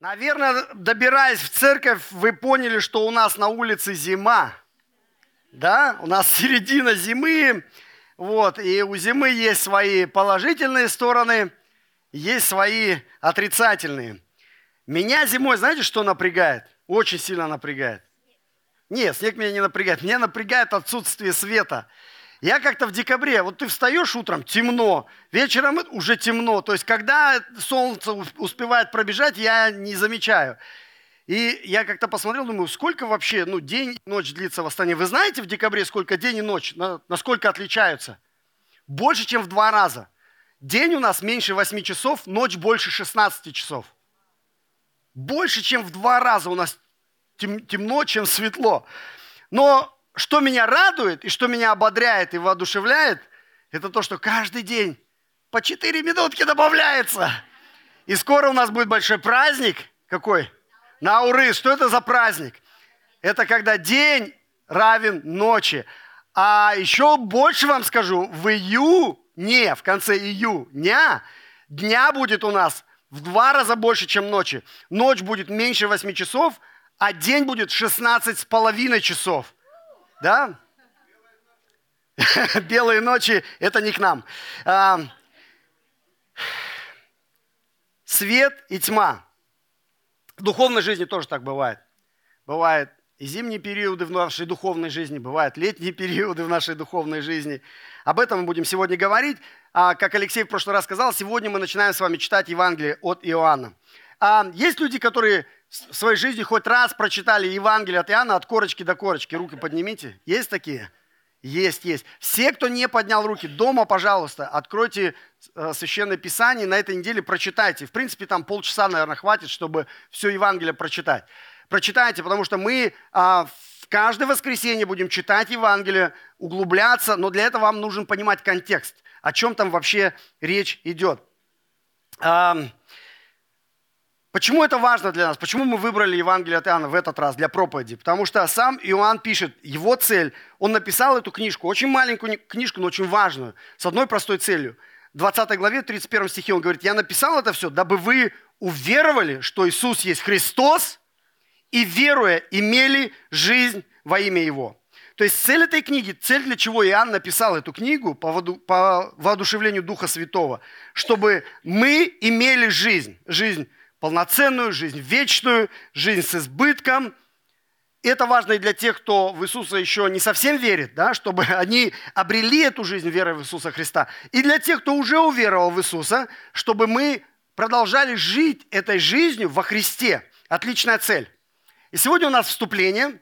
Наверное, добираясь в церковь, вы поняли, что у нас на улице зима. Да, у нас середина зимы. Вот, и у зимы есть свои положительные стороны, есть свои отрицательные. Меня зимой, знаете, что напрягает? Очень сильно напрягает. Нет, снег меня не напрягает. Меня напрягает отсутствие света. Я как-то в декабре, вот ты встаешь утром, темно, вечером уже темно. То есть, когда солнце успевает пробежать, я не замечаю. И я как-то посмотрел, думаю, сколько вообще день и ночь длится в Астане. Вы знаете в декабре, сколько день и ночь, насколько отличаются? Больше, чем в 2 раза. День у нас меньше 8 часов, ночь больше 16 часов. Больше, чем в 2 раза у нас темно, чем светло. Но что меня радует и что меня ободряет и воодушевляет, это то, что каждый день по 4 минутки добавляется. И скоро у нас будет большой праздник. Какой? Наурыз. Что это за праздник? Это когда день равен ночи. А еще больше вам скажу, в конце июня, дня будет у нас в 2 раза больше, чем ночи. Ночь будет меньше 8 часов, а день будет 16,5 часов. Да? Белые ночи – это не к нам. Свет и тьма. В духовной жизни тоже так бывает. Бывают и зимние периоды в нашей духовной жизни, бывают летние периоды в нашей духовной жизни. Об этом мы будем сегодня говорить. Как Алексей в прошлый раз сказал, сегодня мы начинаем с вами читать Евангелие от Иоанна. Есть люди, которые в своей жизни хоть раз прочитали Евангелие от Иоанна от корочки до корочки. Руки поднимите. Есть такие? Есть. Все, кто не поднял руки, дома, пожалуйста, откройте Священное Писание, на этой неделе прочитайте. В принципе, там полчаса, наверное, хватит, чтобы все Евангелие прочитать. Прочитайте, потому что мы в каждое воскресенье будем читать Евангелие, углубляться, но для этого вам нужен понимать контекст, о чем там вообще речь идет. Почему это важно для нас? Почему мы выбрали Евангелие от Иоанна в этот раз для проповеди? Потому что сам Иоанн пишет, его цель, он написал эту книжку, очень маленькую книжку, но очень важную, с одной простой целью. В 20 главе, 31 стихе он говорит, я написал это все, дабы вы уверовали, что Иисус есть Христос, и веруя, имели жизнь во имя Его. То есть цель этой книги, цель, для чего Иоанн написал эту книгу по воодушевлению Духа Святого, чтобы мы имели жизнь полноценную, жизнь вечную, жизнь с избытком. Это важно и для тех, кто в Иисуса еще не совсем верит, да, чтобы они обрели эту жизнь верой в Иисуса Христа. И для тех, кто уже уверовал в Иисуса, чтобы мы продолжали жить этой жизнью во Христе. Отличная цель. И сегодня у нас вступление.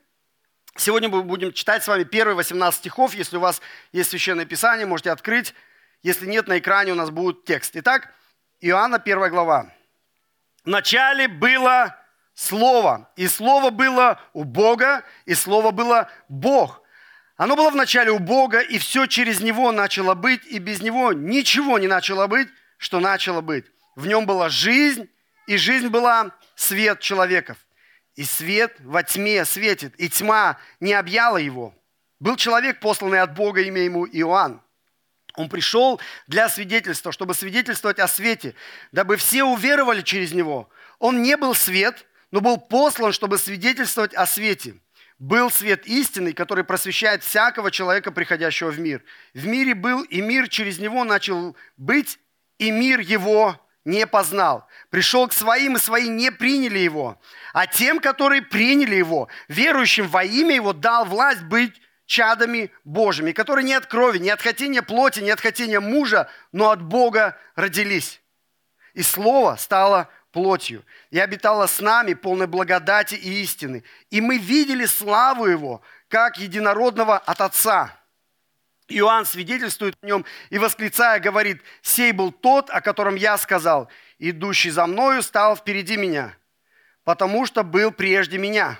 Сегодня мы будем читать с вами первые 18 стихов. Если у вас есть Священное Писание, можете открыть. Если нет, на экране у нас будет текст. Итак, Иоанна 1 глава. В начале было Слово, и Слово было у Бога, и Слово было Бог. Оно было в начале у Бога, и все через Него начало быть, и без Него ничего не начало быть, что начало быть. В Нем была жизнь, и жизнь была свет человеков. И свет во тьме светит, и тьма не объяла Его. Был человек, посланный от Бога, имя Ему Иоанн. Он пришел для свидетельства, чтобы свидетельствовать о свете, дабы все уверовали через Него. Он не был свет, но был послан, чтобы свидетельствовать о свете. Был свет истинный, который просвещает всякого человека, приходящего в мир. В мире был, и мир через Него начал быть, и мир Его не познал. Пришел к своим, и свои не приняли Его. А тем, которые приняли Его, верующим во имя Его, дал власть быть чадами Божьими, которые не от крови, не от хотения плоти, не от хотения мужа, но от Бога родились. И Слово стало плотью, и обитало с нами, полной благодати и истины. И мы видели славу Его, как единородного от Отца. Иоанн свидетельствует о Нем и, восклицая, говорит, «Сей был тот, о котором я сказал, идущий за мною стал впереди меня, потому что был прежде меня».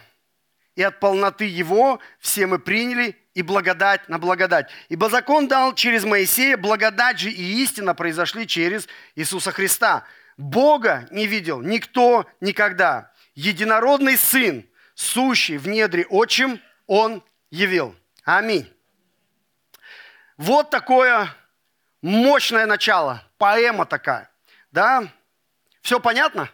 И от полноты Его все мы приняли, и благодать на благодать. Ибо закон дал через Моисея, благодать же и истина произошли через Иисуса Христа. Бога не видел никто никогда. Единородный Сын, сущий в недре Отчим, Он явил. Аминь. Вот такое мощное начало, поэма такая. Да? Все понятно?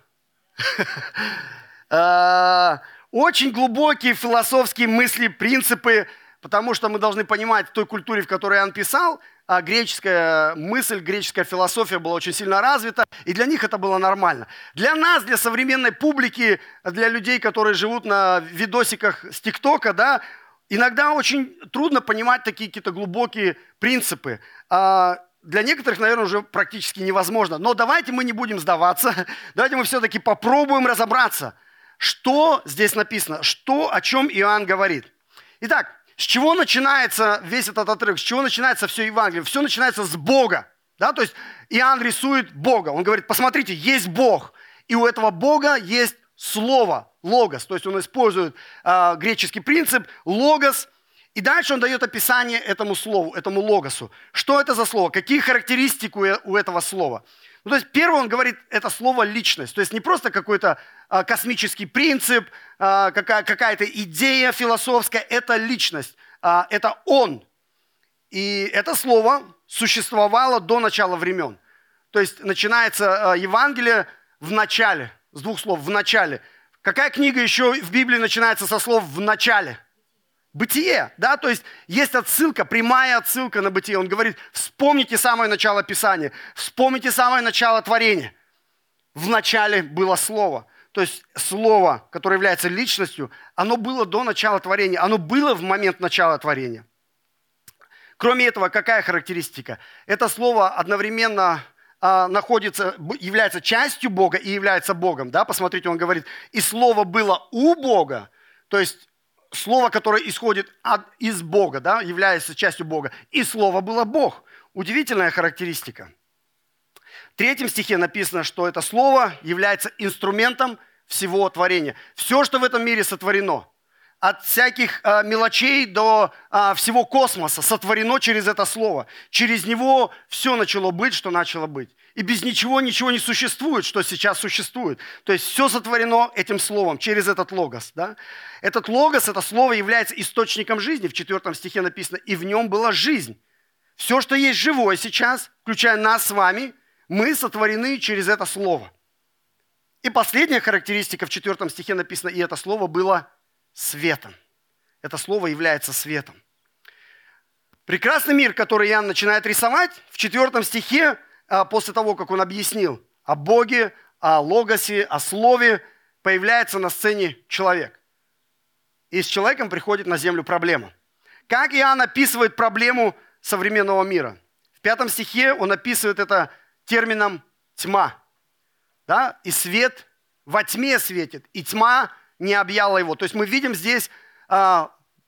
Очень глубокие философские мысли, принципы, потому что мы должны понимать, в той культуре, в которой Иоанн писал, греческая мысль, греческая философия была очень сильно развита, и для них это было нормально. Для нас, для современной публики, для людей, которые живут на видосиках с ТикТока, да, иногда очень трудно понимать такие какие-то глубокие принципы. Для некоторых, наверное, уже практически невозможно. Но давайте мы не будем сдаваться, давайте мы все-таки попробуем разобраться, что здесь написано, что, о чем Иоанн говорит. Итак, с чего начинается весь этот отрывок, с чего начинается все Евангелие? Все начинается с Бога. Да? То есть Иоанн рисует Бога. Он говорит, посмотрите, есть Бог. И у этого Бога есть слово, логос. То есть он использует греческий принцип логос. И дальше он дает описание этому слову, этому логосу. Что это за слово? Какие характеристики у этого слова? Ну, то есть первое он говорит, это слово личность. То есть не просто какой-то космический принцип, какая-то идея философская, это личность, это он. И это слово существовало до начала времен. То есть начинается Евангелие в начале, с двух слов, в начале. Какая книга еще в Библии начинается со слов в начале? Бытие, да, то есть есть отсылка, прямая отсылка на Бытие. Он говорит, вспомните самое начало Писания, вспомните самое начало творения. В начале было слово. То есть слово, которое является личностью, оно было до начала творения, оно было в момент начала творения. Кроме этого, какая характеристика? Это слово одновременно находится, является частью Бога и является Богом. Да? Посмотрите, он говорит, и слово было у Бога, то есть слово, которое исходит из Бога, да? Является частью Бога, и слово было Бог. Удивительная характеристика. В 3 стихе написано, что это слово является инструментом всего творения. Все, что в этом мире сотворено, от всяких мелочей до всего космоса, сотворено через это слово. Через него все начало быть, что начало быть. И без ничего ничего не существует, что сейчас существует. То есть все сотворено этим словом, через этот логос. Да? Этот логос, это слово является источником жизни. В 4 стихе написано, и в нем была жизнь. Все, что есть живое сейчас, включая нас с вами, мы сотворены через это слово. И последняя характеристика, в 4 стихе написано, и это слово было светом. Это слово является светом. Прекрасный мир, который Иоанн начинает рисовать, в 4 стихе, после того, как он объяснил о Боге, о Логосе, о Слове, появляется на сцене человек. И с человеком приходит на землю проблема. Как Иоанн описывает проблему современного мира? В 5 стихе он описывает это термином «тьма». Да? И свет во тьме светит, и тьма не объяла его. То есть мы видим здесь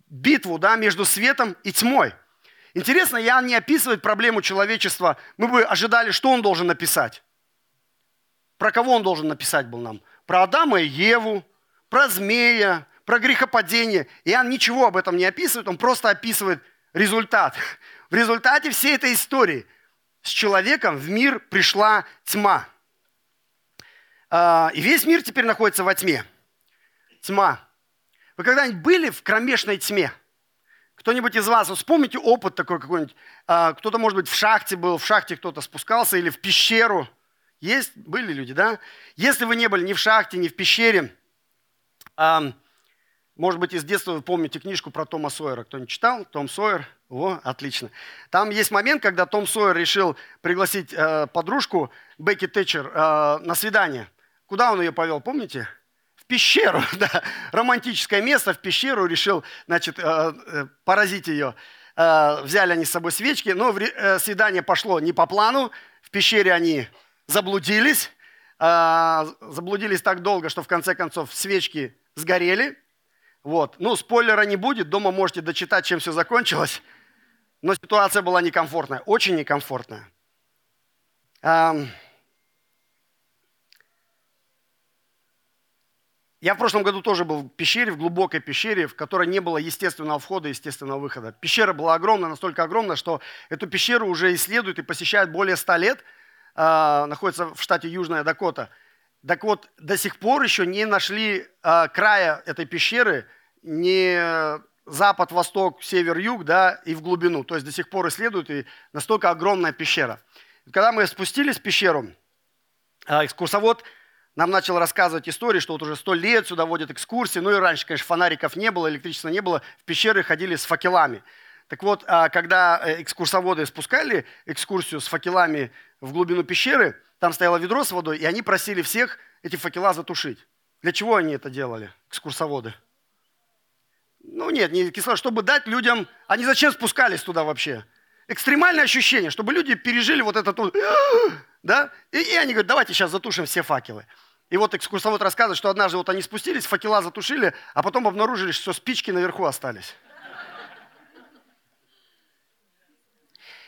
битву, да, между светом и тьмой. Интересно, Иоанн не описывает проблему человечества. Мы бы ожидали, что он должен написать. Про кого он должен написать был нам? Про Адама и Еву, про змея, про грехопадение. Иоанн ничего об этом не описывает, он просто описывает результат. В результате всей этой истории с человеком в мир пришла тьма. И весь мир теперь находится во тьме. Тьма. Вы когда-нибудь были в кромешной тьме? Кто-нибудь из вас, вспомните опыт такой какой-нибудь. Кто-то, может быть, в шахте был, в шахте кто-то спускался или в пещеру. Есть? Были люди, да? Если вы не были ни в шахте, ни в пещере, может быть, из детства вы помните книжку про Тома Сойера. Кто-нибудь читал? Том Сойер. О, отлично. Там есть момент, когда Том Сойер решил пригласить подружку Бекки Тэтчер на свидание. Куда он ее повел, помните? В пещеру, да. Романтическое место, в пещеру. Решил, значит, поразить ее. Взяли они с собой свечки, но свидание пошло не по плану. В пещере они заблудились. Заблудились так долго, что в конце концов свечки сгорели. Вот. Ну, спойлера не будет, дома можете дочитать, чем все закончилось. Но ситуация была некомфортная, очень некомфортная. Я в прошлом году тоже был в пещере, в глубокой пещере, в которой не было естественного входа и естественного выхода. Пещера была огромная, настолько огромная, что эту пещеру уже исследуют и посещают более 100 лет. Находится в штате Южная Дакота. Так вот, до сих пор еще не нашли края этой пещеры, не запад, восток, север, юг, да, и в глубину. То есть до сих пор исследуют, и настолько огромная пещера. Когда мы спустились в пещеру, экскурсовод нам начал рассказывать истории, что вот уже 100 лет сюда водят экскурсии. Ну и раньше, конечно, фонариков не было, электричества не было. В пещеры ходили с факелами. Так вот, когда экскурсоводы спускали экскурсию с факелами в глубину пещеры, там стояло ведро с водой, и они просили всех эти факела затушить. Для чего они это делали, экскурсоводы? Ну нет, не кислород, чтобы дать людям... Они зачем спускались туда вообще? Экстремальное ощущение, чтобы люди пережили вот это... Да? И они говорят, давайте сейчас затушим все факелы. И вот экскурсовод рассказывает, что однажды вот они спустились, факела затушили, а потом обнаружили, что спички наверху остались.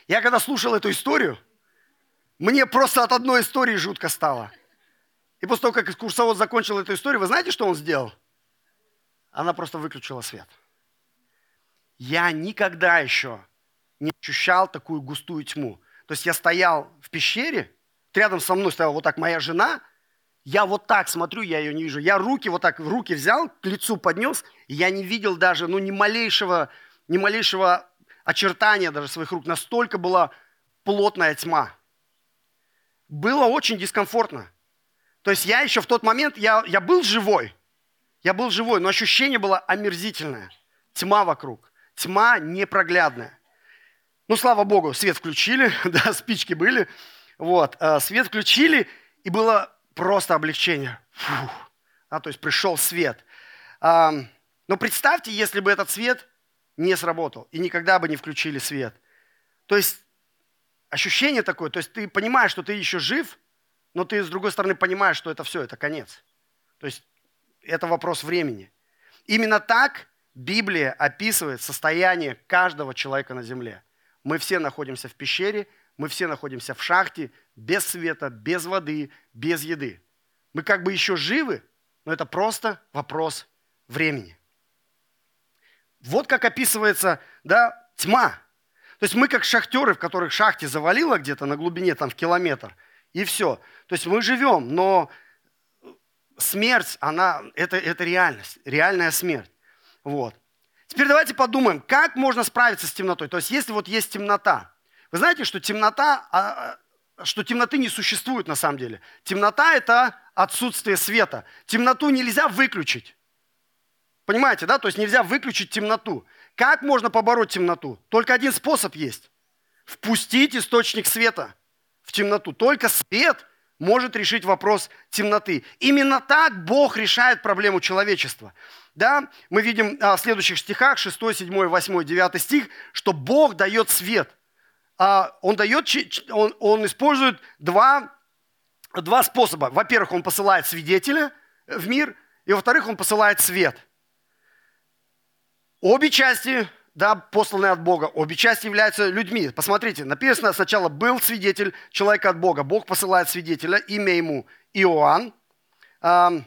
Я когда слушал эту историю, мне просто от одной истории жутко стало. И после того, как экскурсовод закончил эту историю, вы знаете, что он сделал? Она просто выключила свет. Я никогда еще не ощущал такую густую тьму. То есть я стоял в пещере, рядом со мной стояла вот так моя жена, я вот так смотрю, я ее не вижу. Я руки вот так в руки взял, к лицу поднес, и я не видел даже ни малейшего очертания даже своих рук. Настолько была плотная тьма. Было очень дискомфортно. То есть я еще в тот момент, я был живой, но ощущение было омерзительное. Тьма вокруг, тьма непроглядная. Ну, слава Богу, свет включили, да, спички были. Вот, свет включили, и было просто облегчение. Фух, да, то есть пришел свет. Но представьте, если бы этот свет не сработал, и никогда бы не включили свет. То есть ощущение такое, то есть ты понимаешь, что ты еще жив, но ты, с другой стороны, понимаешь, что это все, это конец. То есть это вопрос времени. Именно так Библия описывает состояние каждого человека на земле. Мы все находимся в пещере, мы все находимся в шахте, без света, без воды, без еды. Мы как бы еще живы, но это просто вопрос времени. Вот как описывается, да, тьма. То есть мы как шахтеры, в которых шахте завалило где-то на глубине там в километр, и все. То есть мы живем, но... Смерть, она, это реальность, реальная смерть. Вот. Теперь давайте подумаем, как можно справиться с темнотой. То есть если вот есть темнота, вы знаете, что темноты не существует на самом деле. Темнота – это отсутствие света. Темноту нельзя выключить. Понимаете, да? То есть нельзя выключить темноту. Как можно побороть темноту? Только один способ есть. Впустить источник света в темноту. Только свет может решить вопрос темноты. Именно так Бог решает проблему человечества. Да? Мы видим в следующих стихах, 6, 7, 8, 9 стих, что Бог дает свет. Он использует два способа. Во-первых, Он посылает свидетеля в мир, и во-вторых, Он посылает свет. Обе части... Да, посланные от Бога. Обе части являются людьми. Посмотрите, написано, сначала был свидетель человека от Бога. Бог посылает свидетеля, имя ему Иоанн. Был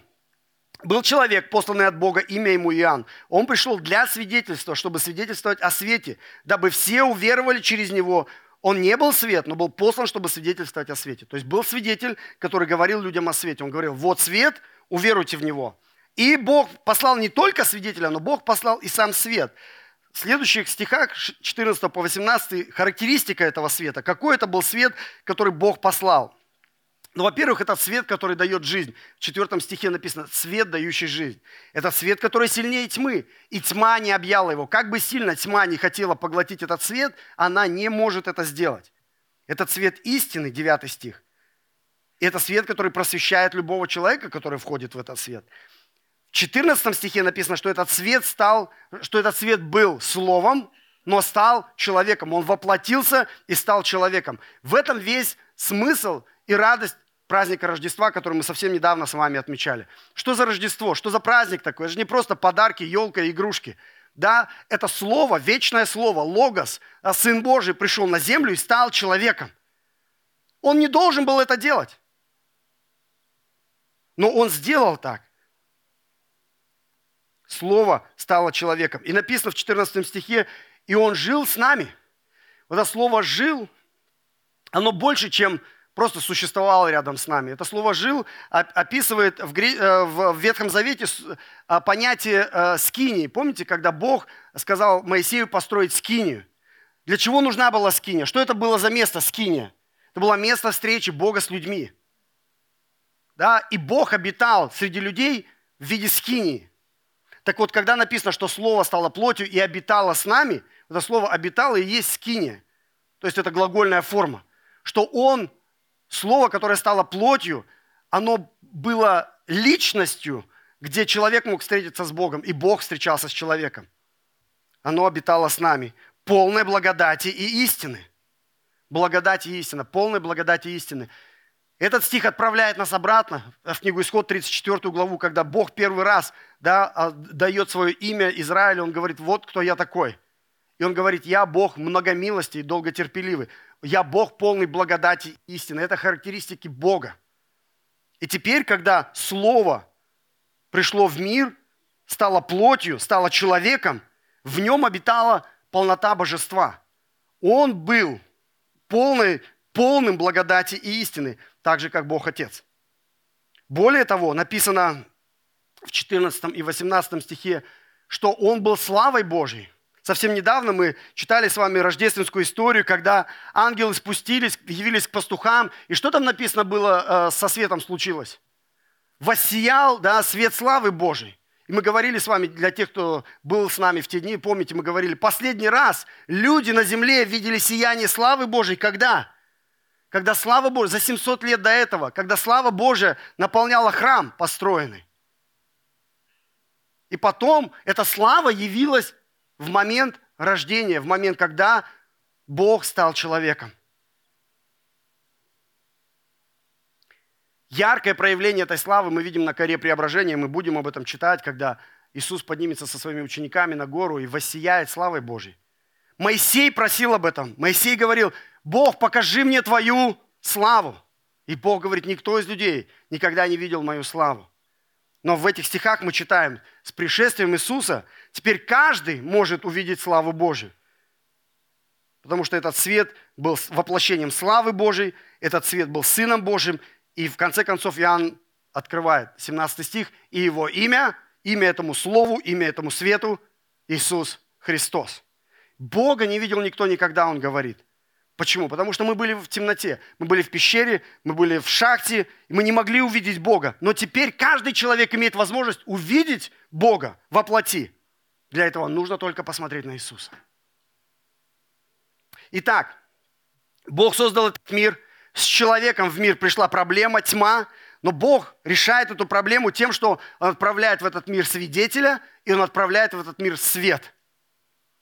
человек, посланный от Бога, имя ему Иоанн. Он пришел для свидетельства, чтобы свидетельствовать о свете, дабы все уверовали через него. Он не был свет, но был послан, чтобы свидетельствовать о свете. То есть был свидетель, который говорил людям о свете. Он говорил, вот свет, уверуйте в него. И Бог послал не только свидетеля, но Бог послал и сам свет. В следующих стихах 14 по 18 характеристика этого света. Какой это был свет, который Бог послал? Ну, во-первых, это свет, который дает жизнь. В 4 стихе написано «свет, дающий жизнь». Это свет, который сильнее тьмы, и тьма не объяла его. Как бы сильно тьма не хотела поглотить этот свет, она не может это сделать. Этот свет истины, 9 стих. Это свет, который просвещает любого человека, который входит в этот свет. В 14 стихе написано, что этот свет был словом, но стал человеком. Он воплотился и стал человеком. В этом весь смысл и радость праздника Рождества, который мы совсем недавно с вами отмечали. Что за Рождество? Что за праздник такой? Это же не просто подарки, елка и игрушки. Да? Это слово, вечное слово, логос. Сын Божий пришел на землю и стал человеком. Он не должен был это делать. Но он сделал так. Слово стало человеком. И написано в 14 стихе, и Он жил с нами. Вот это слово «жил», оно больше, чем просто существовало рядом с нами. Это слово «жил» описывает в Ветхом Завете понятие скинии. Помните, когда Бог сказал Моисею построить скинию? Для чего нужна была скиния? Что это было за место скиния? Это было место встречи Бога с людьми. да, и Бог обитал среди людей в виде скинии. Так вот, когда написано, что Слово стало плотью и обитало с нами, это слово «обитало» и есть скиния, то есть это глагольная форма, что Он, Слово, которое стало плотью, оно было личностью, где человек мог встретиться с Богом, и Бог встречался с человеком. Оно обитало с нами. Полной благодати и истины. Благодать и истина. Полной благодати и истины. Этот стих отправляет нас обратно в книгу Исход, 34 главу, когда Бог первый раз, да, дает свое имя Израилю. Он говорит, вот кто я такой. И он говорит, я Бог многомилостивый и долготерпеливый. Я Бог полный благодати и истины. Это характеристики Бога. И теперь, когда Слово пришло в мир, стало плотью, стало человеком, в нем обитала полнота божества. Он был полным благодати и истины, так же, как Бог Отец. Более того, написано в 14 и 18 стихе, что Он был славой Божьей. Совсем недавно мы читали с вами рождественскую историю, когда ангелы спустились, явились к пастухам. И что там написано было, со светом случилось? Воссиял, да, свет славы Божьей. И мы говорили с вами, для тех, кто был с нами в те дни, помните, мы говорили, последний раз люди на земле видели сияние славы Божьей. Когда? Когда слава Божья, за 700 лет до этого, когда слава Божья наполняла храм построенный. И потом эта слава явилась в момент рождения, в момент, когда Бог стал человеком. Яркое проявление этой славы мы видим на горе Преображения, мы будем об этом читать, когда Иисус поднимется со своими учениками на гору и воссияет славой Божьей. Моисей просил об этом. Моисей говорил, Бог, покажи мне Твою славу. И Бог говорит, никто из людей никогда не видел мою славу. Но в этих стихах мы читаем, с пришествием Иисуса теперь каждый может увидеть славу Божию. Потому что этот свет был воплощением славы Божией, этот свет был Сыном Божьим. И в конце концов Иоанн открывает 17 стих, и его имя этому слову, имя этому свету – Иисус Христос. Бога не видел никто никогда, он говорит. Почему? Потому что мы были в темноте, мы были в пещере, мы были в шахте, и мы не могли увидеть Бога. Но теперь каждый человек имеет возможность увидеть Бога во плоти. Для этого нужно только посмотреть на Иисуса. Итак, Бог создал этот мир, с человеком в мир пришла проблема, тьма, но Бог решает эту проблему тем, что Он отправляет в этот мир свидетеля, и Он отправляет в этот мир свет.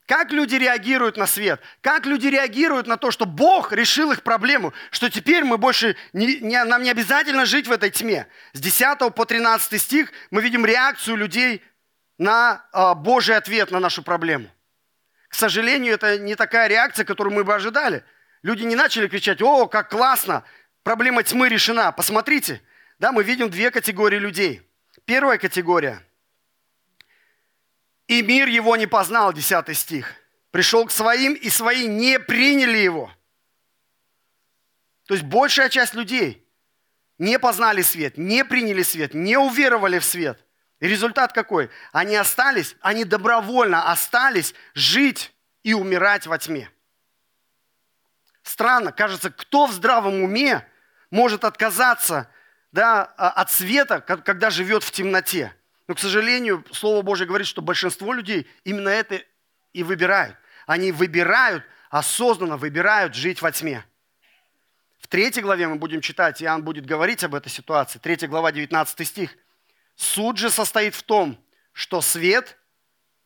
Как люди реагируют на свет? Как люди реагируют на то, что Бог решил их проблему? Что теперь мы больше нам не обязательно жить в этой тьме. С 10 по 13 стих мы видим реакцию людей на Божий ответ на нашу проблему. К сожалению, это не такая реакция, которую мы бы ожидали. Люди не начали кричать, о, как классно, проблема тьмы решена. Посмотрите, да, мы видим две категории людей. Первая категория. «И мир его не познал», 10 стих. «Пришел к своим, и свои не приняли его». То есть большая часть людей не познали свет, не приняли свет, не уверовали в свет. И результат какой? Они остались, они добровольно остались жить и умирать во тьме. Странно, кажется, кто в здравом уме может отказаться, да, от света, когда живет в темноте? Но, к сожалению, Слово Божие говорит, что большинство людей именно это и выбирают. Они выбирают, осознанно выбирают жить во тьме. В 3 главе мы будем читать, Иоанн будет говорить об этой ситуации. 3 глава, 19 стих. «Суд же состоит в том, что свет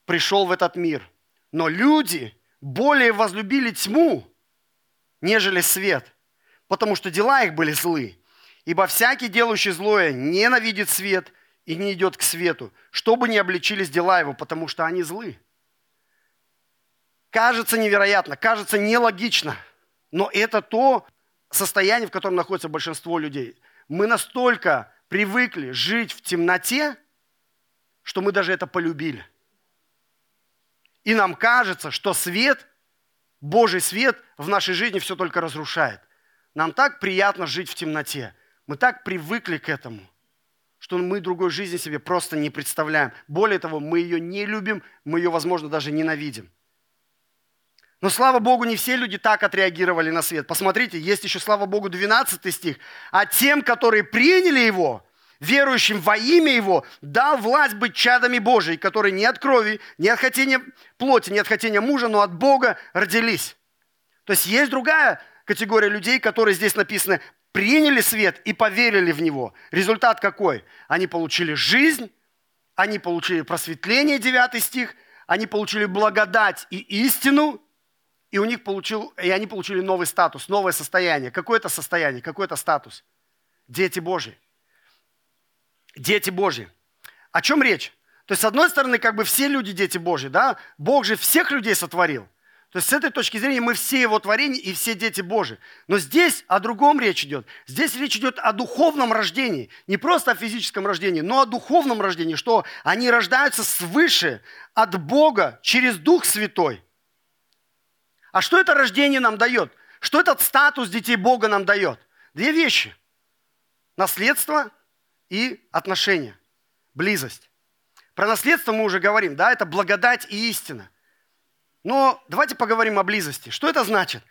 пришел в этот мир, но люди более возлюбили тьму, нежели свет, потому что дела их были злы. Ибо всякий, делающий злое, ненавидит свет, и не идет к свету, чтобы не обличились дела его, потому что они злы». Кажется невероятно, кажется нелогично, но это то состояние, в котором находится большинство людей. Мы настолько привыкли жить в темноте, что мы даже это полюбили. И нам кажется, что свет, Божий свет в нашей жизни все только разрушает. Нам так приятно жить в темноте, мы так привыкли к этому, что мы другой жизни себе просто не представляем. Более того, мы ее не любим, мы ее, возможно, даже ненавидим. Но, слава Богу, не все люди так отреагировали на свет. Посмотрите, есть еще, слава Богу, 12 стих. «А тем, которые приняли Его, верующим во имя Его, дал власть быть чадами Божией, которые не от крови, не от хотения плоти, не от хотения мужа, но от Бога родились». То есть есть другая категория людей, которые здесь написаны, приняли свет и поверили в него. Результат какой? Они получили жизнь, они получили просветление, 9 стих, они получили благодать и истину, и они получили новый статус, новое состояние. Какое-то состояние, какой-то статус. Дети Божьи. Дети Божьи. О чем речь? То есть, с одной стороны, как бы все люди дети Божьи, да? Бог же всех людей сотворил. То есть, с этой точки зрения, мы все его творения и все дети Божьи. Но здесь о другом речь идет. Здесь речь идет о духовном рождении. Не просто о физическом рождении, но о духовном рождении, что они рождаются свыше от Бога через Дух Святой. А что это рождение нам дает? Что этот статус детей Бога нам дает? Две вещи. Наследство и отношения, близость. Про наследство мы уже говорим, да, это благодать и истина. Но давайте поговорим о близости. Что это значит?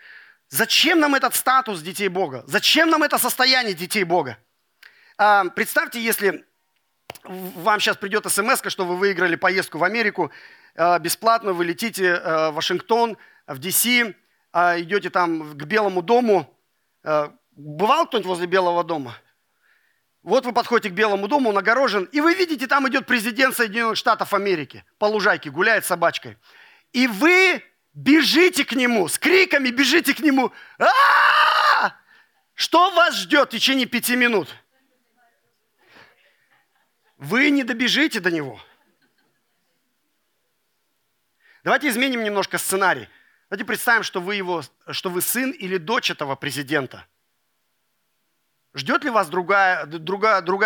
Зачем нам этот статус детей Бога? Зачем нам это состояние детей Бога? Представьте, если вам сейчас придет смс-ка, что вы выиграли поездку в Америку, бесплатно вы летите в Вашингтон, в DC, идете там к Белому дому. Бывал кто-нибудь возле Белого дома? Вот вы подходите к Белому дому, он огорожен, и вы видите, там идет президент Соединенных Штатов Америки, по лужайке гуляет с собачкой. И вы бежите к нему, с криками бежите к нему. А-а-а! Что вас ждет в течение 5 минут? Вы не добежите до него. Давайте изменим немножко сценарий. Давайте представим, что вы сын или дочь этого президента. Ждет ли вас другая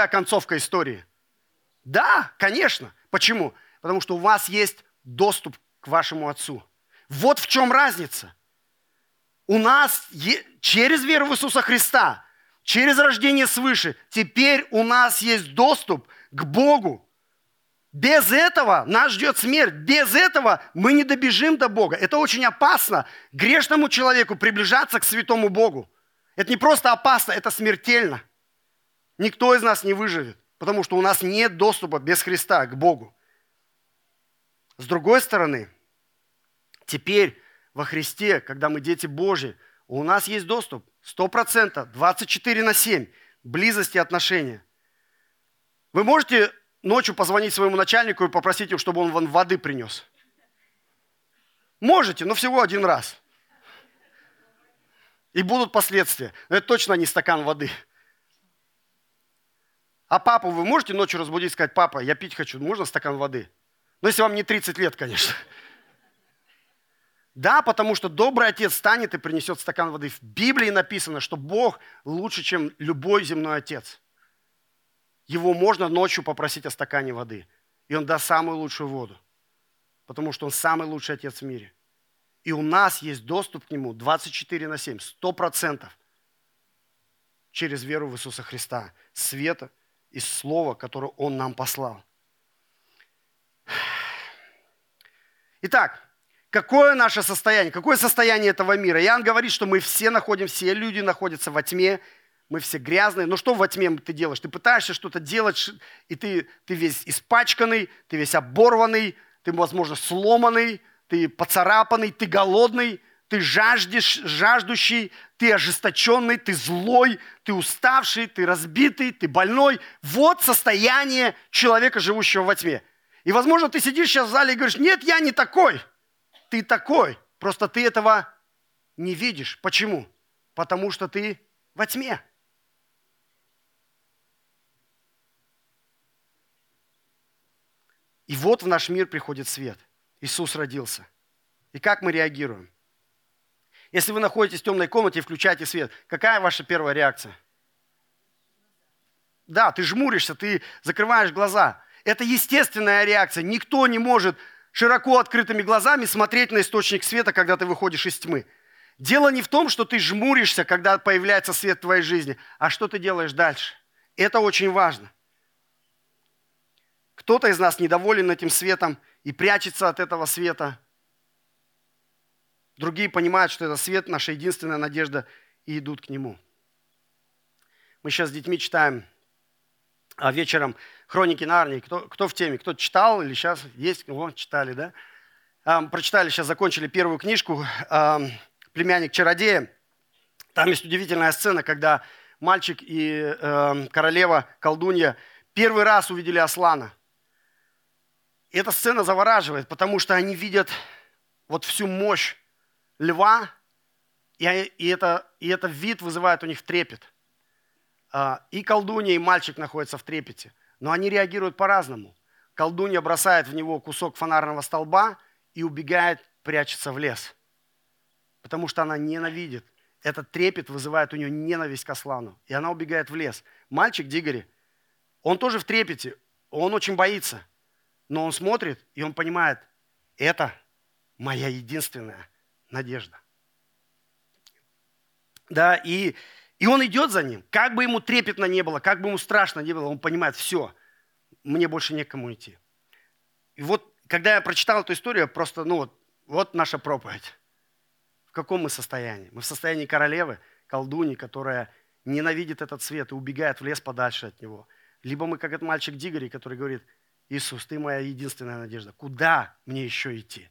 концовка истории? Да, конечно. Почему? Потому что у вас есть доступ к вашему отцу. Вот в чем разница. У нас через веру в Иисуса Христа, через рождение свыше, теперь у нас есть доступ к Богу. Без этого нас ждет смерть. Без этого мы не добежим до Бога. Это очень опасно грешному человеку приближаться к святому Богу. Это не просто опасно, это смертельно. Никто из нас не выживет, потому что у нас нет доступа без Христа к Богу. С другой стороны, теперь во Христе, когда мы дети Божьи, у нас есть доступ 100%, 24/7, близость и отношения. Вы можете ночью позвонить своему начальнику и попросить его, чтобы он вам воды принес? Можете, но всего один раз. И будут последствия. Но это точно не стакан воды. А папу вы можете ночью разбудить и сказать: папа, я пить хочу, можно стакан воды? Ну, если вам не 30 лет, конечно. Да, потому что добрый отец станет и принесет стакан воды. В Библии написано, что Бог лучше, чем любой земной отец. Его можно ночью попросить о стакане воды. И он даст самую лучшую воду. Потому что он самый лучший отец в мире. И у нас есть доступ к нему 24/7, 100%, через веру в Иисуса Христа, света и слова, которое Он нам послал. Итак, какое наше состояние? Какое состояние этого мира? Иоанн говорит, что мы все люди находятся во тьме, мы все грязные. Но что во тьме ты делаешь? Ты пытаешься что-то делать, и ты весь испачканный, ты весь оборванный, ты, возможно, сломанный, ты поцарапанный, ты голодный, ты жаждущий, ты ожесточенный, ты злой, ты уставший, ты разбитый, ты больной. Вот состояние человека, живущего во тьме. И, возможно, ты сидишь сейчас в зале и говоришь: нет, я не такой. Ты такой, просто ты этого не видишь. Почему? Потому что ты во тьме. И вот в наш мир приходит свет. Иисус родился. И как мы реагируем? Если вы находитесь в темной комнате и включаете свет, какая ваша первая реакция? Да, ты жмуришься, ты закрываешь глаза. Это естественная реакция. Никто не может широко открытыми глазами смотреть на источник света, когда ты выходишь из тьмы. Дело не в том, что ты жмуришься, когда появляется свет в твоей жизни, а что ты делаешь дальше. Это очень важно. Кто-то из нас недоволен этим светом и прячется от этого света. Другие понимают, что это свет, наша единственная надежда, и идут к нему. Мы сейчас с детьми читаем вечером «Хроники Нарнии». Кто в теме? Кто читал или сейчас есть? Вот, читали, да? Прочитали, сейчас закончили первую книжку «Племянник-чародея». Там есть удивительная сцена, когда мальчик и королева, колдунья, первый раз увидели Аслана. И эта сцена завораживает, потому что они видят вот всю мощь льва, и этот вид вызывает у них трепет. И колдунья, и мальчик находятся в трепете, но они реагируют по-разному. Колдунья бросает в него кусок фонарного столба и убегает, прячется в лес, потому что она ненавидит. Этот трепет вызывает у нее ненависть к Аслану, и она убегает в лес. Мальчик Дигори, он тоже в трепете, он очень боится, но он смотрит, и он понимает, это моя единственная надежда. Да, и он идет за ним, как бы ему трепетно не было, как бы ему страшно не было, он понимает, все, мне больше не к кому идти. И вот, когда я прочитал эту историю, просто, вот наша проповедь. В каком мы состоянии? Мы в состоянии королевы, колдуни, которая ненавидит этот свет и убегает в лес подальше от него. Либо мы, как этот мальчик Дигори, который говорит, Иисус, ты моя единственная надежда, куда мне еще идти?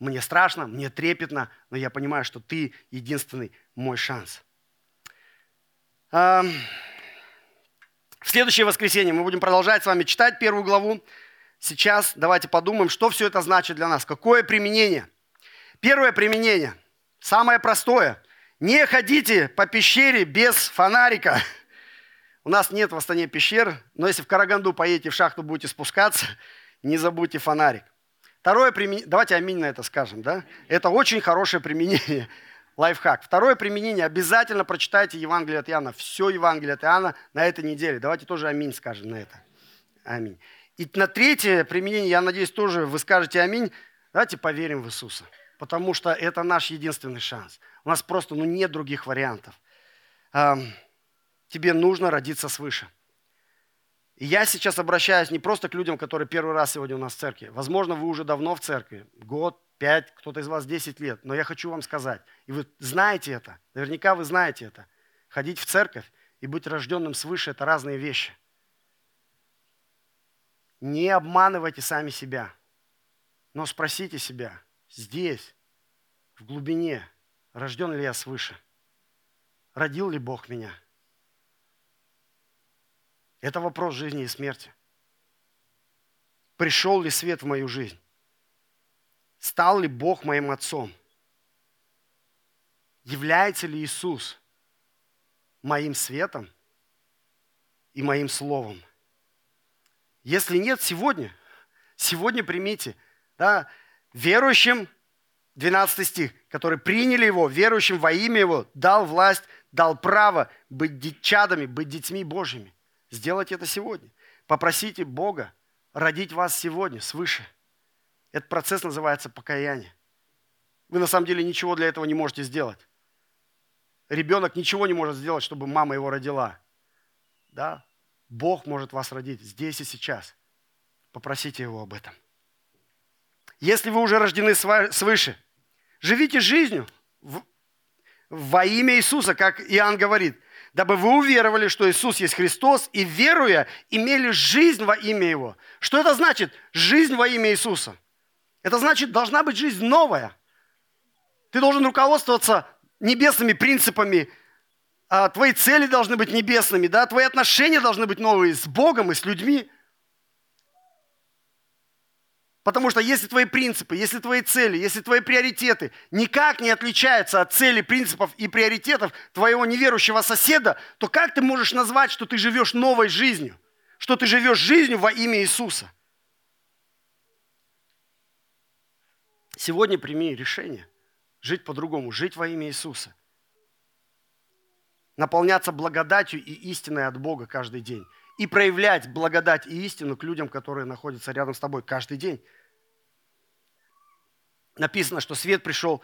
Мне страшно, мне трепетно, но я понимаю, что ты единственный мой шанс. В следующее воскресенье мы будем продолжать с вами читать первую главу. Сейчас давайте подумаем, что все это значит для нас. Какое применение? Первое применение, самое простое. Не ходите по пещере без фонарика. У нас нет в Астане пещер, но если в Караганду поедете, в шахту будете спускаться, не забудьте фонарик. Второе применение, давайте аминь на это скажем, да? Это очень хорошее применение. Лайфхак. Второе применение. Обязательно прочитайте Евангелие от Иоанна. Все Евангелие от Иоанна на этой неделе. Давайте тоже аминь скажем на это. Аминь. И на третье применение, я надеюсь, тоже вы скажете аминь. Давайте поверим в Иисуса. Потому что это наш единственный шанс. У нас просто нет других вариантов. Тебе нужно родиться свыше. И я сейчас обращаюсь не просто к людям, которые первый раз сегодня у нас в церкви. Возможно, вы уже давно в церкви. Год, 5, кто-то из вас 10 лет. Но я хочу вам сказать, и вы знаете это, наверняка вы знаете это. Ходить в церковь и быть рожденным свыше – это разные вещи. Не обманывайте сами себя, но спросите себя здесь, в глубине, рожден ли я свыше? Родил ли Бог меня? Это вопрос жизни и смерти. Пришел ли свет в мою жизнь? Стал ли Бог моим отцом? Является ли Иисус моим светом и моим словом? Если нет, сегодня примите. Да, верующим, 12 стих, которые приняли Его, верующим во имя Его, дал власть, дал право быть чадами, быть детьми Божьими. Сделайте это сегодня. Попросите Бога родить вас сегодня свыше. Этот процесс называется покаяние. Вы на самом деле ничего для этого не можете сделать. Ребенок ничего не может сделать, чтобы мама его родила. Да? Бог может вас родить здесь и сейчас. Попросите Его об этом. Если вы уже рождены свыше, живите жизнью во имя Иисуса, как Иоанн говорит, дабы вы уверовали, что Иисус есть Христос, и, веруя, имели жизнь во имя Его. Что это значит? Жизнь во имя Иисуса. Это значит, должна быть жизнь новая. Ты должен руководствоваться небесными принципами, твои цели должны быть небесными, да? Твои отношения должны быть новые с Богом и с людьми. Потому что если твои принципы, если твои цели, если твои приоритеты никак не отличаются от целей, принципов и приоритетов твоего неверующего соседа, то как ты можешь назвать, что ты живешь новой жизнью? Что ты живешь жизнью во имя Иисуса? Сегодня прими решение жить по-другому, жить во имя Иисуса. Наполняться благодатью и истиной от Бога каждый день. И проявлять благодать и истину к людям, которые находятся рядом с тобой каждый день. Написано, что свет пришел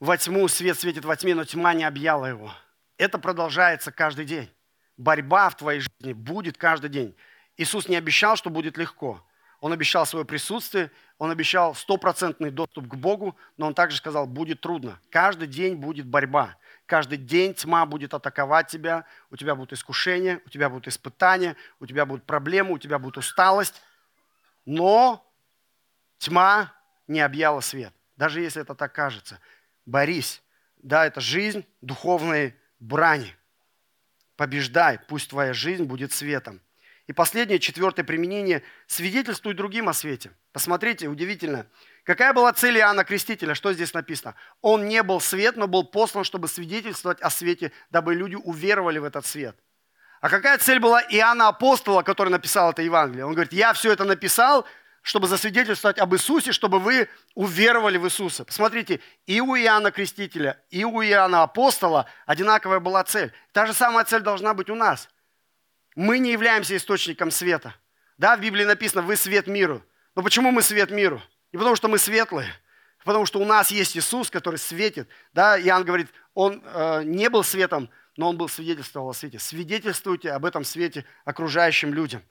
во тьму, свет светит во тьме, но тьма не объяла его. Это продолжается каждый день. Борьба в твоей жизни будет каждый день. Иисус не обещал, что будет легко. Он обещал свое присутствие, он обещал стопроцентный доступ к Богу, но он также сказал, будет трудно. Каждый день будет борьба. Каждый день тьма будет атаковать тебя, у тебя будут искушения, у тебя будут испытания, у тебя будут проблемы, у тебя будет усталость. Но тьма не объяла свет, даже если это так кажется. Борись. Да, это жизнь духовной брани. Побеждай, пусть твоя жизнь будет светом. И последнее, четвертое применение. Свидетельствуй другим о свете. Посмотрите, удивительно. Какая была цель Иоанна Крестителя? Что здесь написано? Он не был свет, но был послан, чтобы свидетельствовать о свете, дабы люди уверовали в этот свет. А какая цель была Иоанна Апостола, который написал это Евангелие? Он говорит, я все это написал, чтобы засвидетельствовать об Иисусе, чтобы вы уверовали в Иисуса. Посмотрите, и у Иоанна Крестителя, и у Иоанна Апостола одинаковая была цель. Та же самая цель должна быть у нас. Мы не являемся источником света. Да, в Библии написано, вы свет миру. Но почему мы свет миру? Не потому, что мы светлые, а потому, что у нас есть Иисус, который светит. Да, Иоанн говорит, он не был светом, но он был свидетельствовал о свете. Свидетельствуйте об этом свете окружающим людям.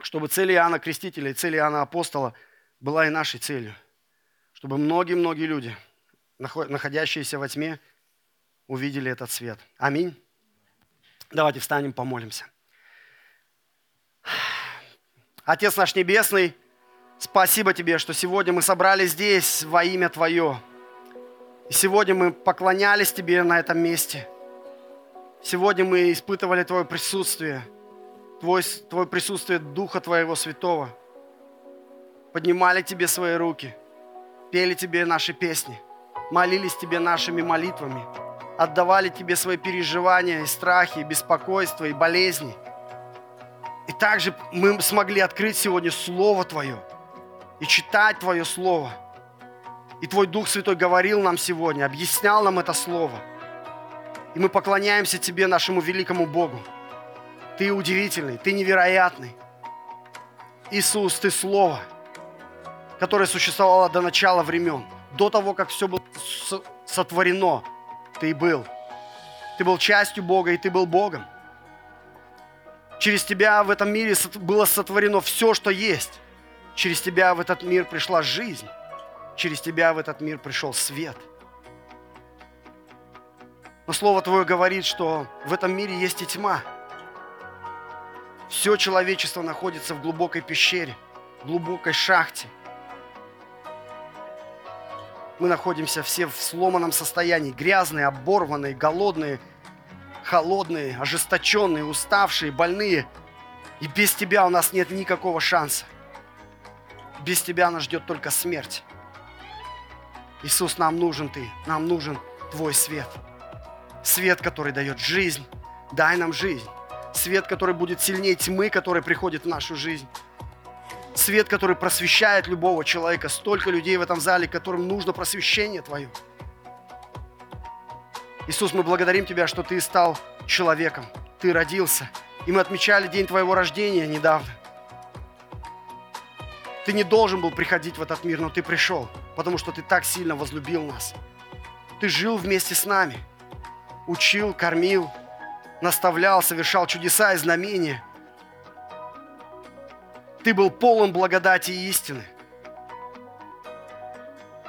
Чтобы цель Иоанна Крестителя и цель Иоанна Апостола была и нашей целью. Чтобы многие-многие люди, находящиеся во тьме, увидели этот свет. Аминь. Давайте встанем, помолимся. Отец наш Небесный, спасибо Тебе, что сегодня мы собрались здесь во имя Твое. И сегодня мы поклонялись Тебе на этом месте. Сегодня мы испытывали Твое присутствие, Твое присутствие Духа Твоего Святого. Поднимали Тебе свои руки, пели Тебе наши песни, молились Тебе нашими молитвами. Отдавали Тебе свои переживания, и страхи, и беспокойства, и болезни. И также мы смогли открыть сегодня Слово Твое и читать Твое Слово. И Твой Дух Святой говорил нам сегодня, объяснял нам это Слово. И мы поклоняемся Тебе, нашему великому Богу. Ты удивительный, Ты невероятный. Иисус, Ты Слово, которое существовало до начала времен, до того, как все было сотворено. Ты был. Ты был частью Бога, и Ты был Богом. Через Тебя в этом мире было сотворено все, что есть. Через Тебя в этот мир пришла жизнь. Через Тебя в этот мир пришел свет. Но Слово Твое говорит, что в этом мире есть и тьма. Все человечество находится в глубокой пещере, в глубокой шахте. Мы находимся все в сломанном состоянии, грязные, оборванные, голодные, холодные, ожесточенные, уставшие, больные. И без Тебя у нас нет никакого шанса. Без Тебя нас ждет только смерть. Иисус, нам нужен Ты, нам нужен Твой свет. Свет, который дает жизнь. Дай нам жизнь. Свет, который будет сильнее тьмы, который приходит в нашу жизнь. Свет, который просвещает любого человека. Столько людей в этом зале, которым нужно просвещение Твое. Иисус, мы благодарим Тебя, что Ты стал человеком. Ты родился. И мы отмечали день Твоего рождения недавно. Ты не должен был приходить в этот мир, но Ты пришел, потому что Ты так сильно возлюбил нас. Ты жил вместе с нами. Учил, кормил, наставлял, совершал чудеса и знамения. Ты был полон благодати и истины.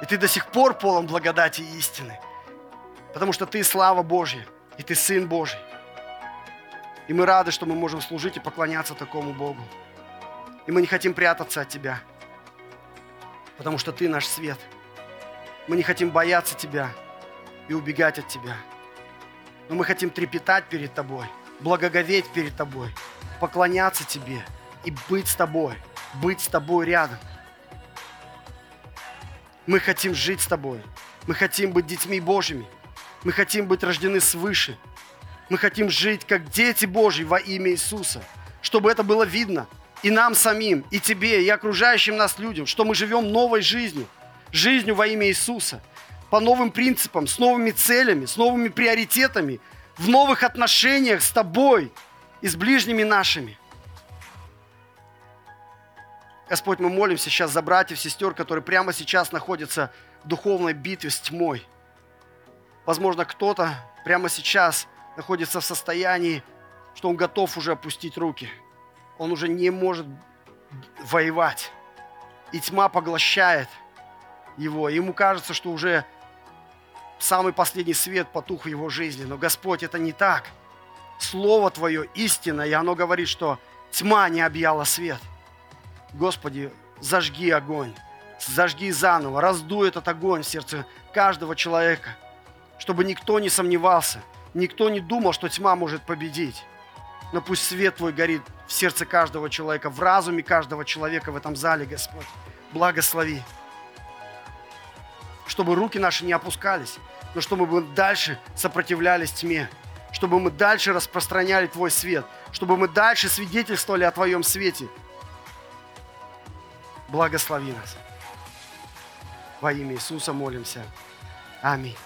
И Ты до сих пор полон благодати и истины. Потому что Ты слава Божья, и Ты Сын Божий. И мы рады, что мы можем служить и поклоняться такому Богу. И мы не хотим прятаться от Тебя, потому что Ты наш свет. Мы не хотим бояться Тебя и убегать от Тебя. Но мы хотим трепетать перед Тобой, благоговеть перед Тобой, поклоняться Тебе. И быть с Тобой рядом. Мы хотим жить с Тобой. Мы хотим быть детьми Божьими. Мы хотим быть рождены свыше. Мы хотим жить как дети Божьи во имя Иисуса. Чтобы это было видно и нам самим, и Тебе, и окружающим нас людям, что мы живем новой жизнью. Жизнью во имя Иисуса. По новым принципам, с новыми целями, с новыми приоритетами, в новых отношениях с Тобой и с ближними нашими. Господь, мы молимся сейчас за братьев, сестер, которые прямо сейчас находятся в духовной битве с тьмой. Возможно, кто-то прямо сейчас находится в состоянии, что он готов уже опустить руки. Он уже не может воевать. И тьма поглощает его. Ему кажется, что уже самый последний свет потух в его жизни. Но, Господь, это не так. Слово Твое истина, и оно говорит, что тьма не объяла свет. Господи, зажги огонь, зажги заново, раздуй этот огонь в сердце каждого человека, чтобы никто не сомневался, никто не думал, что тьма может победить. Но пусть свет Твой горит в сердце каждого человека, в разуме каждого человека в этом зале, Господь. Благослови. Чтобы руки наши не опускались, но чтобы мы дальше сопротивлялись тьме, чтобы мы дальше распространяли Твой свет, чтобы мы дальше свидетельствовали о Твоем свете. Благослови нас. Во имя Иисуса молимся. Аминь.